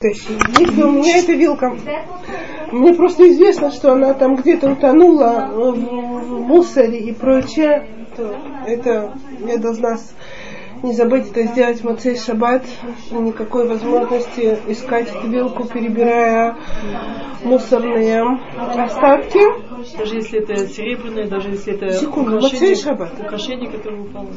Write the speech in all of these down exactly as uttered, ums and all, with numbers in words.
Если у меня эта вилка, мне просто известно, что она там где-то утонула в мусоре и прочее, то это я должна не забыть это сделать в Моцей Шаббат. Никакой возможности искать эту вилку, перебирая мусорные остатки. Даже если это серебряное, даже если это секунду, украшение, украшение, которое упало.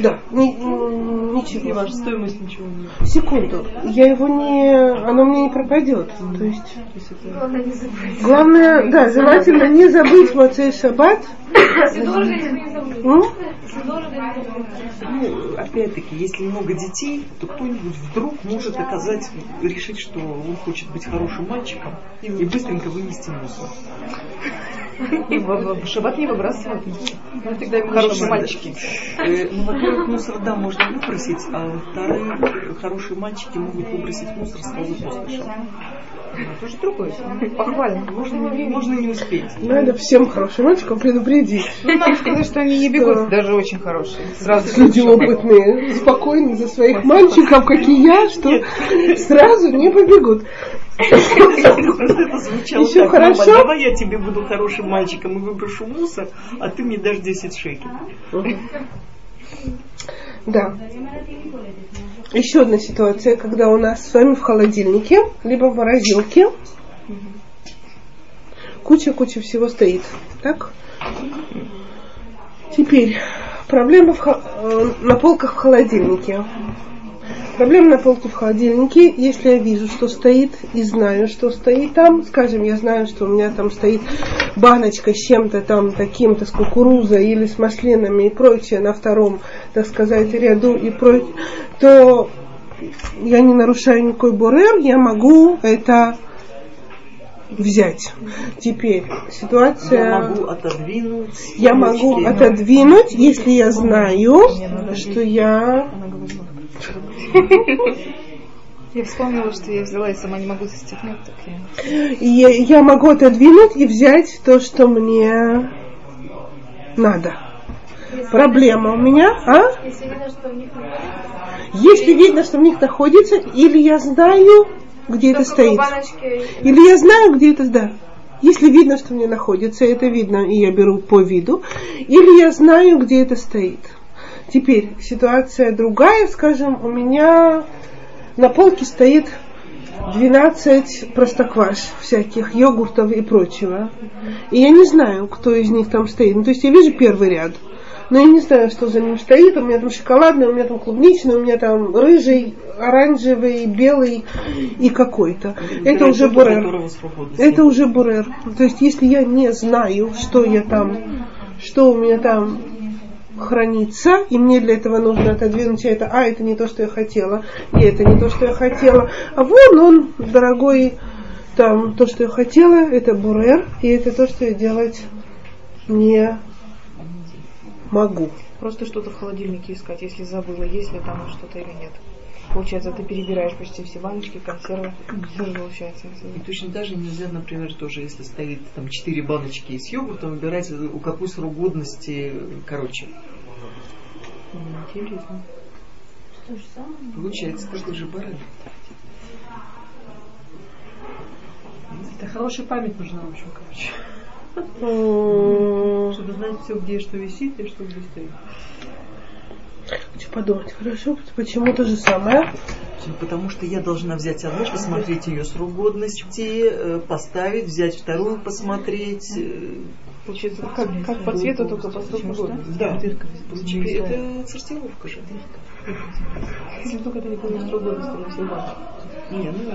Да, ни, ничего. Не важно, стоимость ничего нет. Секунду, я его не... Оно мне не пропадет. Mm-hmm. То есть... То есть это... не забыть. Главное, да, желательно не забыть Моцей Шаббат. Ну, опять-таки, если много детей, то кто-нибудь вдруг может оказать, решить, что он хочет быть хорошим мальчиком и быстренько вынести мусор. В шаббат не выбрасывают. Ну, тогда хорошие мальчики. Ну, во-первых, мусор, да, можно выбросить, а во-вторых, хорошие мальчики могут выбросить мусор сразу после шаббата. Это же другое. Похвально. Можно не успеть. Надо всем хорошим мальчикам предупредить. Ну, надо сказать, что они не бегут, даже очень хорошие. Сразу люди опытные, спокойные за своих мальчиков, как и я, что сразу не побегут. Просто это звучало еще так, хорошо? Мама, давай я тебе буду хорошим мальчиком и выброшу мусор, а ты мне дашь десять шекелей. Да. Еще одна ситуация, когда у нас с вами в холодильнике, либо в морозилке куча-куча всего стоит. Так? Теперь, проблема в хо- на полках в холодильнике. Проблема на полке в холодильнике, если я вижу, что стоит, и знаю, что стоит там. Скажем, я знаю, что у меня там стоит баночка с чем-то там таким-то, с кукурузой или с маслинами и прочее на втором, так сказать, ряду и прочее, то я не нарушаю никакой борер, я могу это взять. Теперь ситуация... Я могу отодвинуть. Я могу отодвинуть, если я знаю, что я... Я вспомнила, что я взяла и сама не могу застегнуть. Я... я могу отодвинуть и взять то, что мне надо. Если Проблема у меня, а? Если видно, что в них находится. Если видно, что в них находится, или я знаю, где Только это стоит. Баночке... Или я знаю, где это, да. Если видно, что мне находится, это видно, и я беру по виду. Или я знаю, где это стоит. Теперь ситуация другая, скажем, у меня на полке стоит двенадцать простокваш всяких, йогуртов и прочего. И я не знаю, кто из них там стоит. Ну, то есть я вижу первый ряд, но я не знаю, что за ним стоит. У меня там шоколадный, у меня там клубничный, у меня там рыжий, оранжевый, белый и какой-то. Это уже борер. Это уже борер. То есть если я не знаю, что я там, что у меня там хранится, и мне для этого нужно отодвинуть это, а это не то, что я хотела, и это не то, что я хотела, а вон он, дорогой, там, то, что я хотела, это борер, и это то, что я делать не могу. Просто что-то в холодильнике искать, если забыла, есть ли там что-то или нет. Получается, ты перебираешь почти все баночки, консервы, тоже получается. И точно так же нельзя, например, тоже, если стоит там четыре баночки с йогуртом, выбирать, у какой срок годности короче. Интересно. Получается, каждый же баран. Это хорошая память нужна, в общем, короче. Чтобы знать все, где что висит и что где стоит. Хочу подумать, хорошо, почему то же самое? Потому что я должна взять одну, посмотреть ее срок годности, поставить, взять вторую, посмотреть. Получается, как, как по цвету, только по сроку годности. Да, это сортировка же. Если только ты не помнишь срок годности, то все важно. Нет, ну,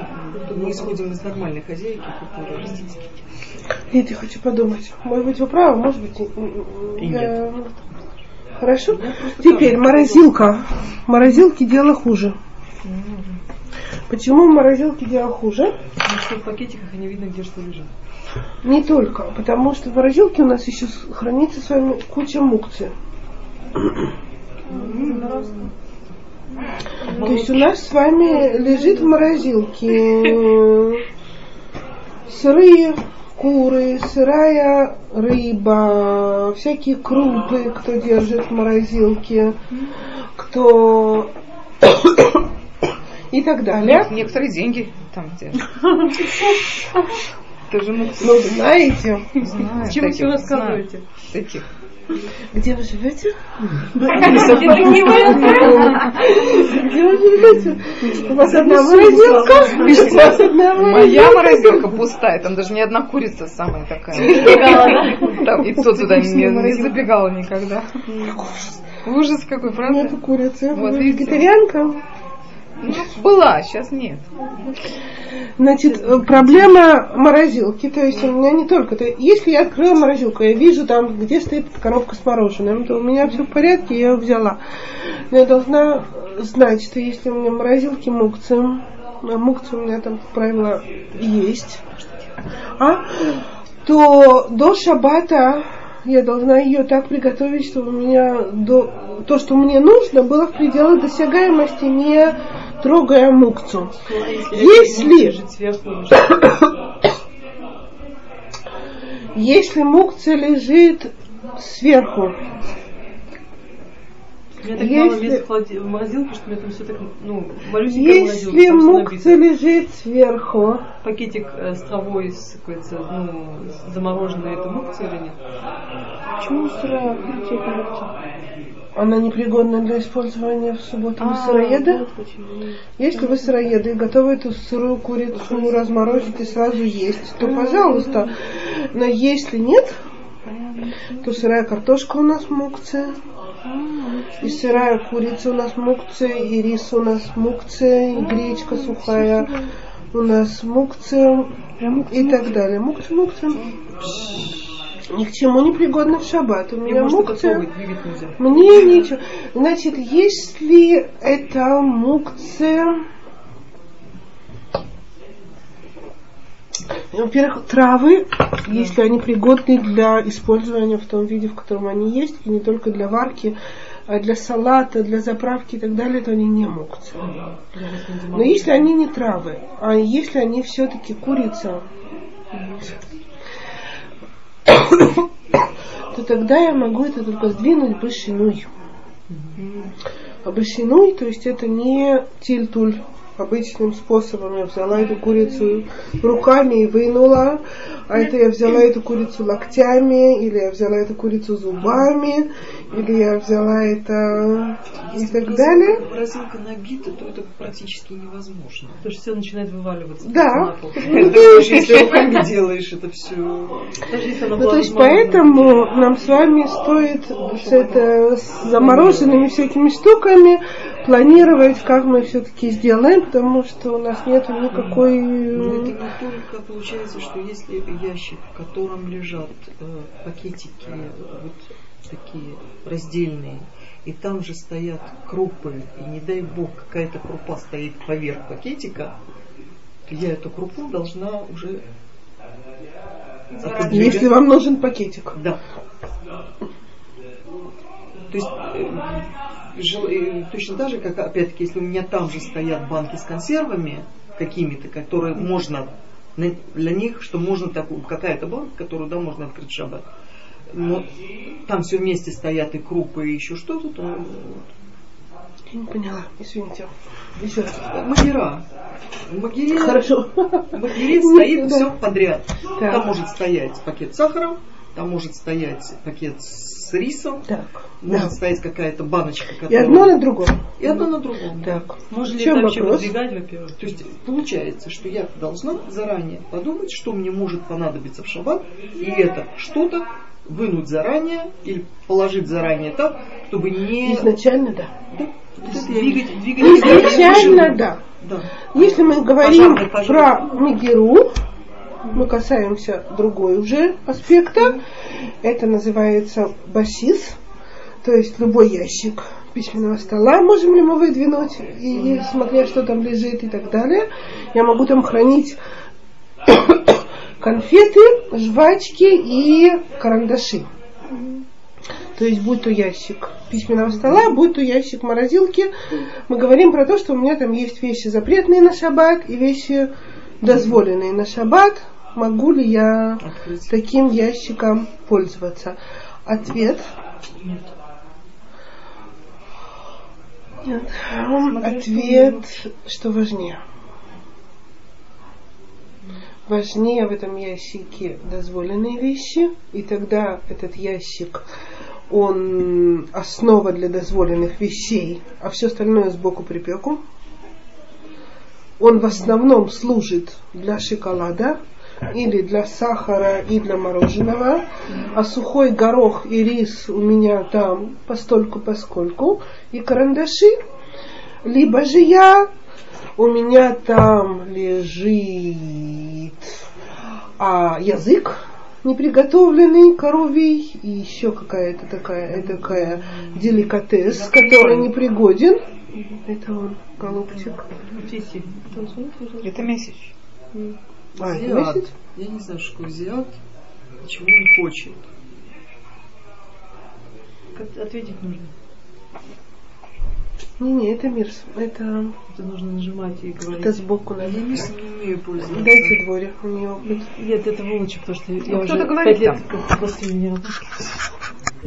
мы исходим из нормальной хозяйки, которые растительские. Нет, я хочу подумать. Может быть, вы правы, может быть... И нет. Хорошо? Теперь морозилка. Морозилки дело хуже. Почему морозилки дело хуже? Потому что в пакетиках не видно, где что лежит. Не только. Потому что в морозилке у нас еще хранится с вами куча мукцы. То есть у нас с вами лежит в морозилке сырые куры, сырая рыба, всякие крупы, кто держит в морозилке, кто и так далее. Некоторые деньги там где. Ну, знаете. Чем еще рассказываете? Таких. Где вы живете? Где вы живете? У вас одна морозилка? У вас одна морозилка? Моя морозилка пустая, там даже ни одна курица самая такая. И кто туда не забегала никогда. Ужас какой, правда? Нету курицы. Вот и вегетарианка. Была, сейчас нет. Значит, проблема морозилки. То есть у меня не только то, если я открыла морозилку, я вижу там, где стоит коробка с мороженым, то у меня все в порядке, я ее взяла. Но я должна знать, что если у меня в морозилке мукцы, а мукцы у меня там, как правило, есть, а, то до шаббата я должна ее так приготовить, чтобы у меня до... то, что мне нужно, было в пределах досягаемости, не трогая мукцу. Если, если мукца лежит сверху, я так мало места в морозилке, что у меня там все так, ну, малюсенькая морозилка. Если мукца лежит сверху. Пакетик э, с травой, с какой-то, ну, замороженной, это мукца или нет? Почему сырая? Она непригодна для использования в субботу. Вы сыроеды? Если вы сыроеды и готовы эту сырую курицу разморозить и сразу есть, то пожалуйста. Но если нет, то сырая картошка у нас мукцы, и сырая курица у нас мукцы, и рис у нас мукцы, и гречка сухая у нас мукцы, и так далее. Мукцы, мукцы. Ни к чему не пригодна в шаббат. У меня мукцы. Мне ничего. Значит, если это мукцы... Во-первых, травы, если они пригодны для использования в том виде, в котором они есть, и не только для варки, а для салата, для заправки и так далее, то они не мукцы. Но если они не травы, а если они все-таки курица, то тогда я могу это только сдвинуть башиной. Башиной, то есть это не тильтуль. Обычным способом я взяла эту курицу руками и вынула, а это я взяла эту курицу локтями, или я взяла эту курицу зубами, или я взяла это и так далее. Если морозилка набита, то это практически невозможно. Потому что все начинает вываливаться. Да. Если руками делаешь это все. Ну то есть поэтому нам с вами стоит с замороженными всякими штуками планировать, как мы все-таки сделаем, потому что у нас нет никакой... Но это не только получается, что если ящик, в котором лежат э, пакетики вот такие раздельные, и там же стоят крупы, и не дай бог какая-то крупа стоит поверх пакетика, то я эту крупу должна уже... Определять. Если вам нужен пакетик. Да. То есть... Э, точно так же, как, опять-таки, если у меня там же стоят банки с консервами какими-то, которые можно, для них, что можно такую, какая-то банка, которую, да, можно открыть в шаббат, но там все вместе стоят и крупы, и еще что-то, то... Я не поняла, извините. Еще раз. Магера. В магере, хорошо. В магере стоит все подряд. Так. Там может стоять пакет с сахаром, там может стоять пакет с рисом, так, может да. стоять какая-то баночка. Которая... И одно на другом. И одно на другом. Так. Можно ли это вообще выдвигать, во-первых? То есть получается, что я должна заранее подумать, что мне может понадобиться в шаббат, и это что-то вынуть заранее или положить заранее так, чтобы не... Изначально да. да. То есть двигать, двигать изначально да. да. Если мы говорим пожалуйста, пожалуйста. про мегеру, мы касаемся другой уже аспекта. Это называется басис, то есть любой ящик письменного стола можем ли мы выдвинуть, и смотря что там лежит и так далее. Я могу там хранить конфеты, жвачки и карандаши. То есть будь то ящик письменного стола, будь то ящик морозилки, мы говорим про то, что у меня там есть вещи запретные на шаббат и вещи дозволенные на шаббат. Могу ли я открыть таким ящиком пользоваться? Ответ. Нет. Нет. Ответ, что важнее. Важнее в этом ящике дозволенные вещи, и тогда этот ящик, он основа для дозволенных вещей, а все остальное сбоку припеку. Он в основном служит для шоколада, или для сахара, и для мороженого, а сухой горох и рис у меня там постольку-поскольку, и карандаши, либо же я, у меня там лежит а, язык неприготовленный, коровий, и еще какая-то такая эдакая деликатес, который непригоден. Это он, голубчик. Это месяц. А, зиад. Я не знаю, что зиад, чего он хочет. Как ответить нужно? Не, не, это мир. Это, это нужно нажимать и говорить. Это сбоку надо. Я не умею пользоваться. Дайте дворе, у нее опыт. Нет, это волочек, потому что я уже пять лет после меня.